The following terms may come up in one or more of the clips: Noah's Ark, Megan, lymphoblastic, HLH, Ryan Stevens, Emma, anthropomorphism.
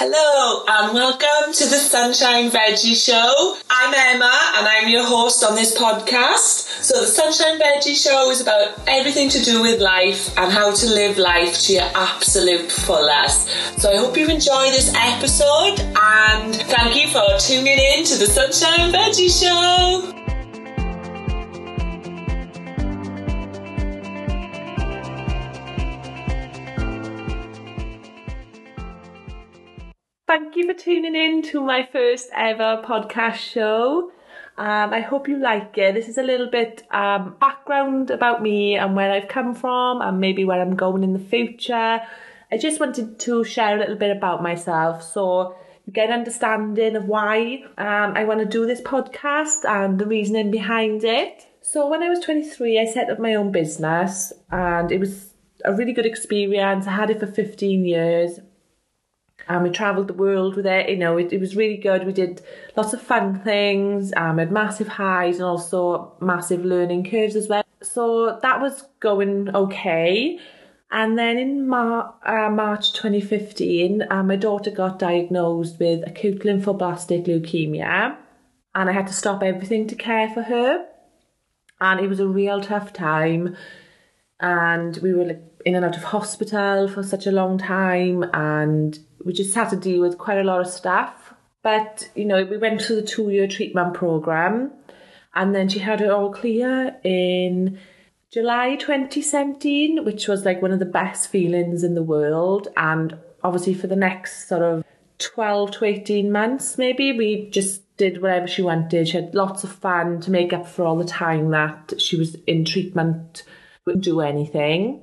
Hello and welcome to the Sunshine Veggie Show. I'm Emma and I'm your host on this podcast. So the Sunshine Veggie Show is about everything to do with life and how to live life to your absolute fullest. So I hope you enjoy this episode and thank you for tuning in to the Sunshine Veggie Show. Thank you for tuning in to my first ever podcast show. I hope you like it. This is a little bit background about me and where I've come from and maybe where I'm going in the future. I just wanted to share a little bit about myself so you get an understanding of why I want to do this podcast and the reasoning behind it. So when I was 23, I set up my own business and it was a really good experience. I had it for 15 years. We travelled the world with it, you know, it was really good. We did lots of fun things, had massive highs and also massive learning curves as well. So that was going okay. And then in March 2015, my daughter got diagnosed with acute lymphoblastic leukemia and I had to stop everything to care for her. And it was a real tough time and we were like in and out of hospital for such a long time and we just had to deal with quite a lot of stuff. But, you know, we went through the 2-year treatment programme and then she had it all clear in July 2017, which was like one of the best feelings in the world. And obviously for the next sort of 12 to 18 months, maybe, we just did whatever she wanted. She had lots of fun to make up for all the time that she was in treatment, wouldn't do anything.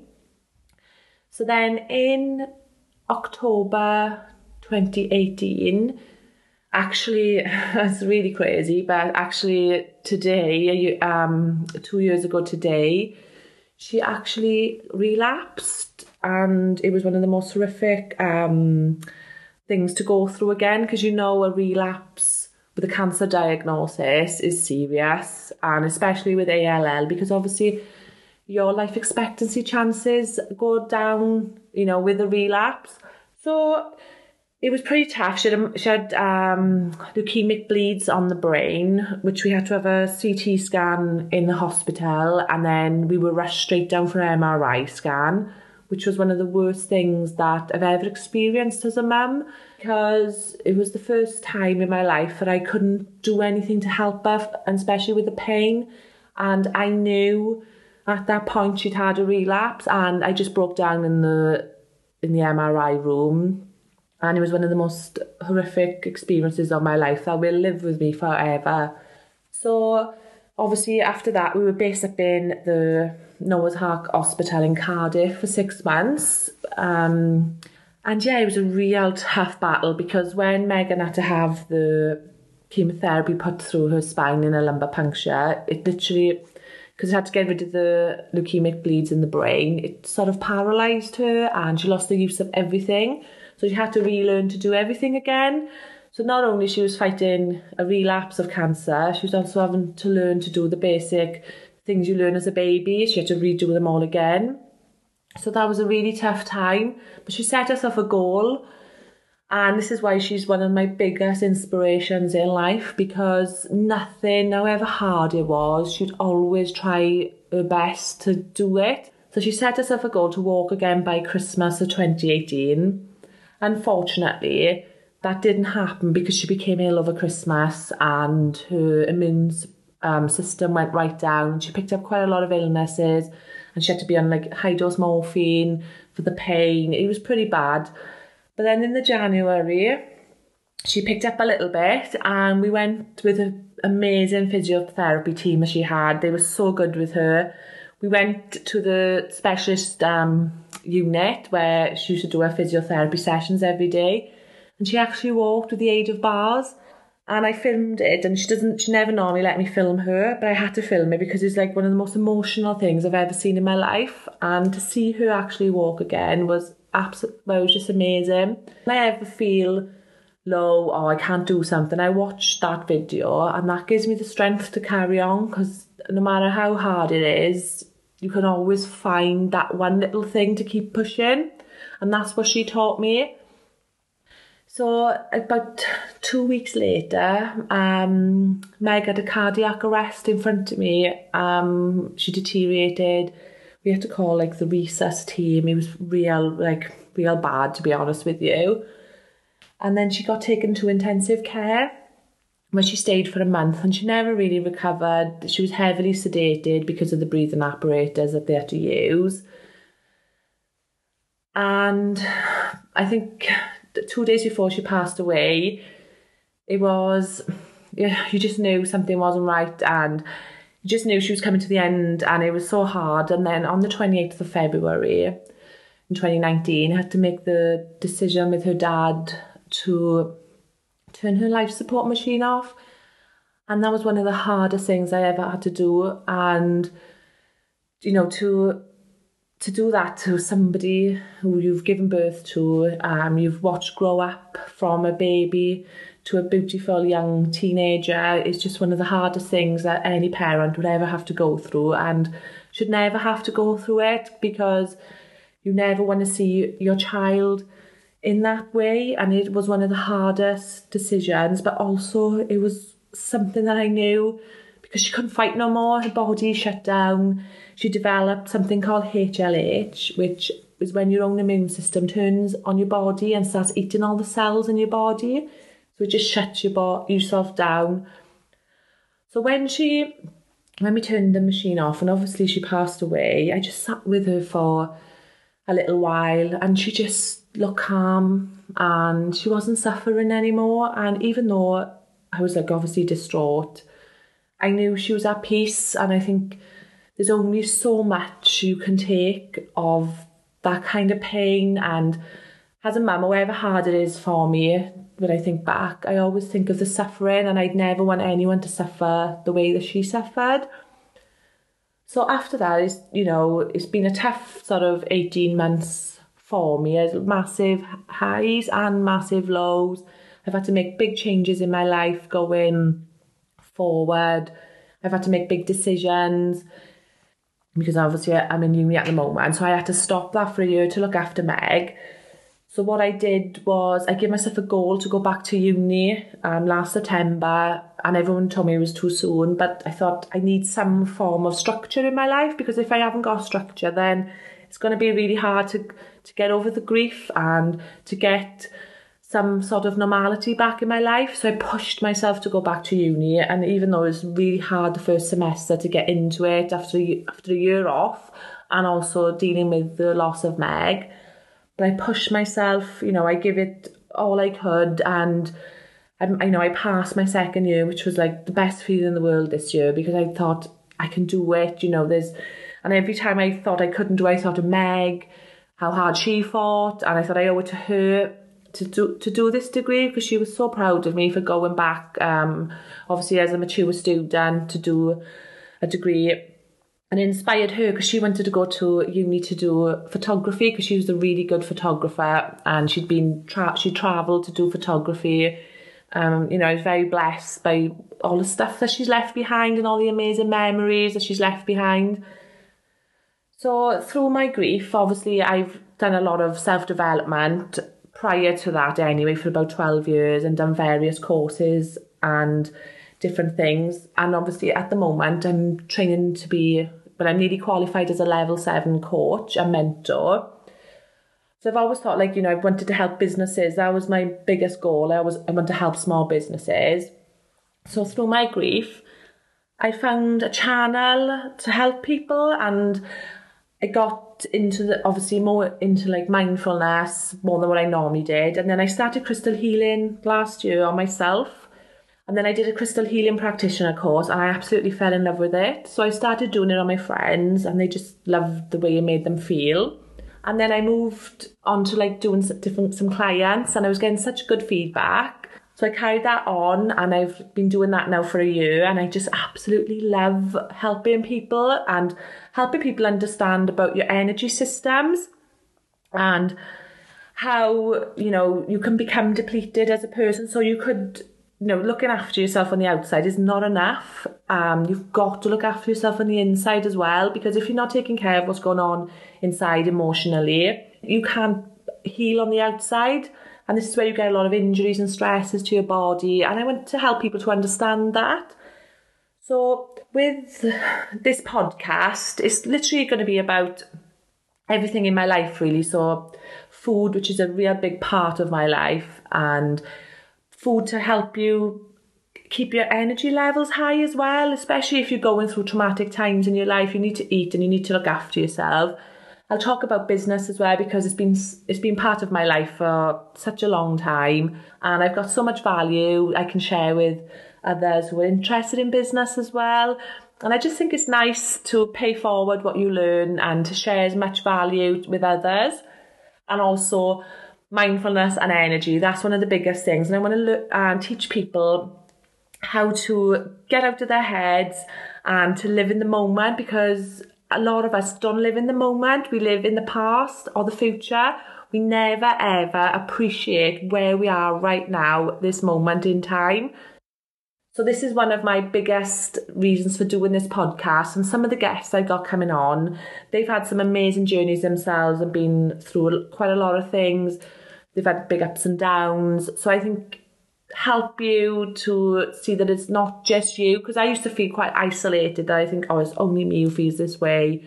So then in October 2018, actually, that's really crazy, but actually today, 2 years ago today, she actually relapsed and it was one of the most horrific things to go through again because, you know, a relapse with a cancer diagnosis is serious and especially with ALL because obviously your life expectancy chances go down, you know, with a relapse. So it was pretty tough. She had leukemic bleeds on the brain, which we had to have a CT scan in the hospital. And then we were rushed straight down for an MRI scan, which was one of the worst things that I've ever experienced as a mum, because it was the first time in my life that I couldn't do anything to help her, and especially with the pain. And I knew at that point, she'd had a relapse and I just broke down in the MRI room. And it was one of the most horrific experiences of my life that will live with me forever. So obviously after that, we were based up in the Noah's Ark Hospital in Cardiff for 6 months. And yeah, it was a real tough battle because when Megan had to have the chemotherapy put through her spine in a lumbar puncture, it literally, because I had to get rid of the leukemic bleeds in the brain, it sort of paralysed her and she lost the use of everything. So she had to relearn to do everything again. So not only she was fighting a relapse of cancer, she was also having to learn to do the basic things you learn as a baby. She had to redo them all again. So that was a really tough time. But she set herself a goal. And this is why she's one of my biggest inspirations in life, because nothing, however hard it was, she'd always try her best to do it. So she set herself a goal to walk again by Christmas of 2018. Unfortunately, that didn't happen because she became ill over Christmas and her immune system went right down. She picked up quite a lot of illnesses and she had to be on like high-dose morphine for the pain. It was pretty bad. But then in the January, she picked up a little bit and we went with an amazing physiotherapy team that she had. They were so good with her. We went to the specialist unit where she used to do her physiotherapy sessions every day. And she actually walked with the aid of bars. And I filmed it, and she never normally let me film her, but I had to film it because it's like one of the most emotional things I've ever seen in my life. And to see her actually walk again was absolutely, it was just amazing. If I ever feel low or I can't do something, I watch that video and that gives me the strength to carry on, because no matter how hard it is, you can always find that one little thing to keep pushing. And that's what she taught me. So about 2 weeks later, Meg had a cardiac arrest in front of me. She deteriorated. We had to call like the resus team. It was real bad, to be honest with you. And then she got taken to intensive care, where she stayed for a month, and she never really recovered. She was heavily sedated because of the breathing apparatus that they had to use. And I think 2 days before she passed away, it was, yeah, you just knew something wasn't right, and you just knew she was coming to the end, and it was so hard. And then on the 28th of February in 2019, I had to make the decision with her dad to turn her life support machine off, and that was one of the hardest things I ever had to do. And you know, to do that to somebody who you've given birth to, you've watched grow up from a baby to a beautiful young teenager, is just one of the hardest things that any parent would ever have to go through, and should never have to go through it, because you never want to see your child in that way. And it was one of the hardest decisions, but also it was something that I knew, because she couldn't fight no more. Her body shut down. She developed something called HLH, which is when your own immune system turns on your body and starts eating all the cells in your body. So it just shuts yourself down. So when we turned the machine off, and obviously she passed away, I just sat with her for a little while, and she just looked calm, and she wasn't suffering anymore. And even though I was like obviously distraught, I knew she was at peace. And I think there's only so much you can take of that kind of pain. And as a mum, however hard it is for me, when I think back, I always think of the suffering, and I'd never want anyone to suffer the way that she suffered. So after that, it's been a tough sort of 18 months for me. Massive highs and massive lows. I've had to make big changes in my life going forward. I've had to make big decisions, because obviously I'm in uni at the moment, so I had to stop that for a year to look after Meg. So what I did was I gave myself a goal to go back to uni last September, and everyone told me it was too soon, but I thought I need some form of structure in my life, because if I haven't got structure, then it's going to be really hard to get over the grief and to get some sort of normality back in my life. So I pushed myself to go back to uni, and even though it was really hard the first semester to get into it after a year off, and also dealing with the loss of Meg, but I pushed myself, I give it all I could, and I passed my second year, which was like the best feeling in the world this year, because I thought I can do it, and every time I thought I couldn't do it, I thought of Meg, how hard she fought, and I thought I owe it to her to do this degree, because she was so proud of me for going back, obviously as a mature student, to do a degree. And it inspired her, because she wanted to go to uni to do photography, because she was a really good photographer, and she travelled to do photography. I was very blessed by all the stuff that she's left behind, and all the amazing memories that she's left behind. So through my grief, obviously I've done a lot of self-development prior to that anyway, for about 12 years, and done various courses and different things. And obviously at the moment I'm training but I'm nearly qualified as a level 7 coach and mentor. So I've always thought I wanted to help businesses. That was my biggest goal. I want to help small businesses. So through my grief, I found a channel to help people, and I got into mindfulness more than what I normally did. And then I started crystal healing last year on myself. And then I did a crystal healing practitioner course, and I absolutely fell in love with it. So I started doing it on my friends, and they just loved the way it made them feel. And then I moved on to doing some clients, and I was getting such good feedback. So I carried that on, and I've been doing that now for a year, and I just absolutely love helping people, and helping people understand about your energy systems, and how, you can become depleted as a person. So you could, looking after yourself on the outside is not enough. You've got to look after yourself on the inside as well, because if you're not taking care of what's going on inside emotionally, you can't heal on the outside. And this is where you get a lot of injuries and stresses to your body. And I want to help people to understand that. So with this podcast, it's literally going to be about everything in my life, really. So food, which is a real big part of my life, and food to help you keep your energy levels high as well, especially if you're going through traumatic times in your life. You need to eat and you need to look after yourself. I'll talk about business as well, because it's been part of my life for such a long time, and I've got so much value I can share with others who are interested in business as well. And I just think it's nice to pay forward what you learn and to share as much value with others. And also mindfulness and energy, that's one of the biggest things. And I want to teach people how to get out of their heads and to live in the moment, because a lot of us don't live in the moment. We live in the past or the future. We never ever appreciate where we are right now, this moment in time. So this is one of my biggest reasons for doing this podcast. And some of the guests I've got coming on, they've had some amazing journeys themselves and been through quite a lot of things. They've had big ups and downs. So I think help you to see that it's not just you, because I used to feel quite isolated, that I think, oh, it's only me who feels this way.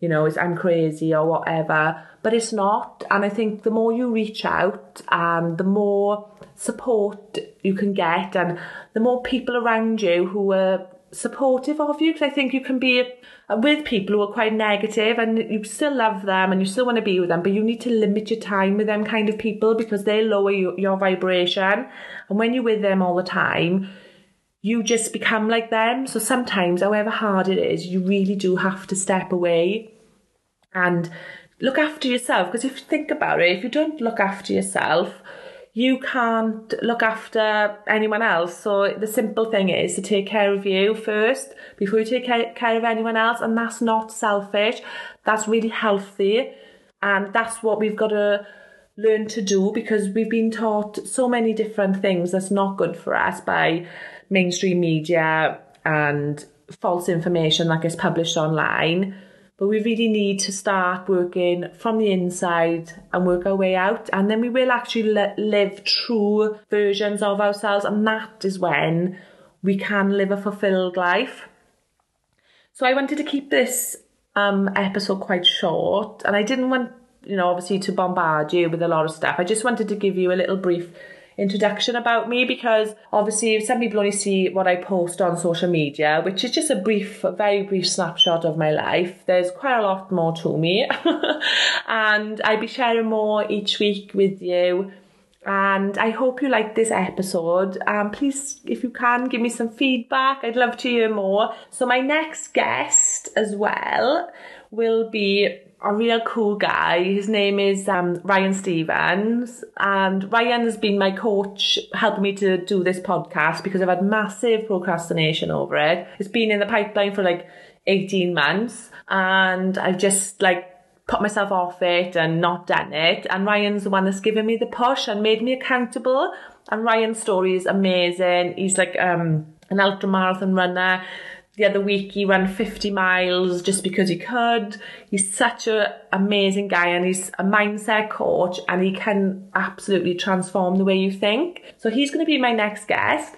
You know, it's I'm crazy or whatever. But it's not. And I think the more you reach out and the more support you can get and the more people around you who are supportive of you, because I think you can be with people who are quite negative and you still love them and you still want to be with them, but you need to limit your time with them kind of people, because they lower your vibration. And when you're with them all the time, you just become like them. So sometimes, however hard it is, you really do have to step away and look after yourself. Because if you think about it, if you don't look after yourself, you can't look after anyone else. So the simple thing is to take care of you first before you take care of anyone else. And that's not selfish. That's really healthy. And that's what we've got to learn to do, because we've been taught so many different things that's not good for us by mainstream media and false information that gets published online. But we really need to start working from the inside and work our way out. And then we will actually live true versions of ourselves. And that is when we can live a fulfilled life. So I wanted to keep this episode quite short. And I didn't want, you know, obviously to bombard you with a lot of stuff. I just wanted to give you a little brief introduction about me, because obviously some people only see what I post on social media, which is just a very brief snapshot of my life. There's quite a lot more to me and I'll be sharing more each week with you. And I hope you like this episode. Please, if you can, give me some feedback. I'd love to hear more. So my next guest as well will be a real cool guy. His name is Ryan Stevens, and Ryan has been my coach helping me to do this podcast, because I've had massive procrastination over it. It's been in the pipeline for like 18 months and I've just like put myself off it and not done it. And Ryan's the one that's given me the push and made me accountable. And Ryan's story is amazing. He's like an ultra marathon runner. The other week he ran 50 miles just because he could. He's such an amazing guy, and he's a mindset coach, and he can absolutely transform the way you think. So he's going to be my next guest.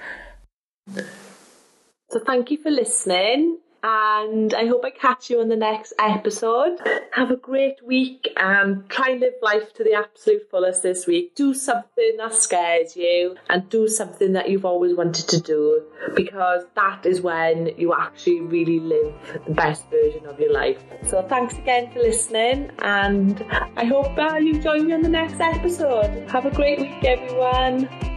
So thank you for listening, and I hope I catch you on the next episode. Have a great week and try and live life to the absolute fullest this week. Do something that scares you and do something that you've always wanted to do, because that is when you actually really live the best version of your life. So thanks again for listening, and I hope you join me on the next episode. Have a great week, everyone.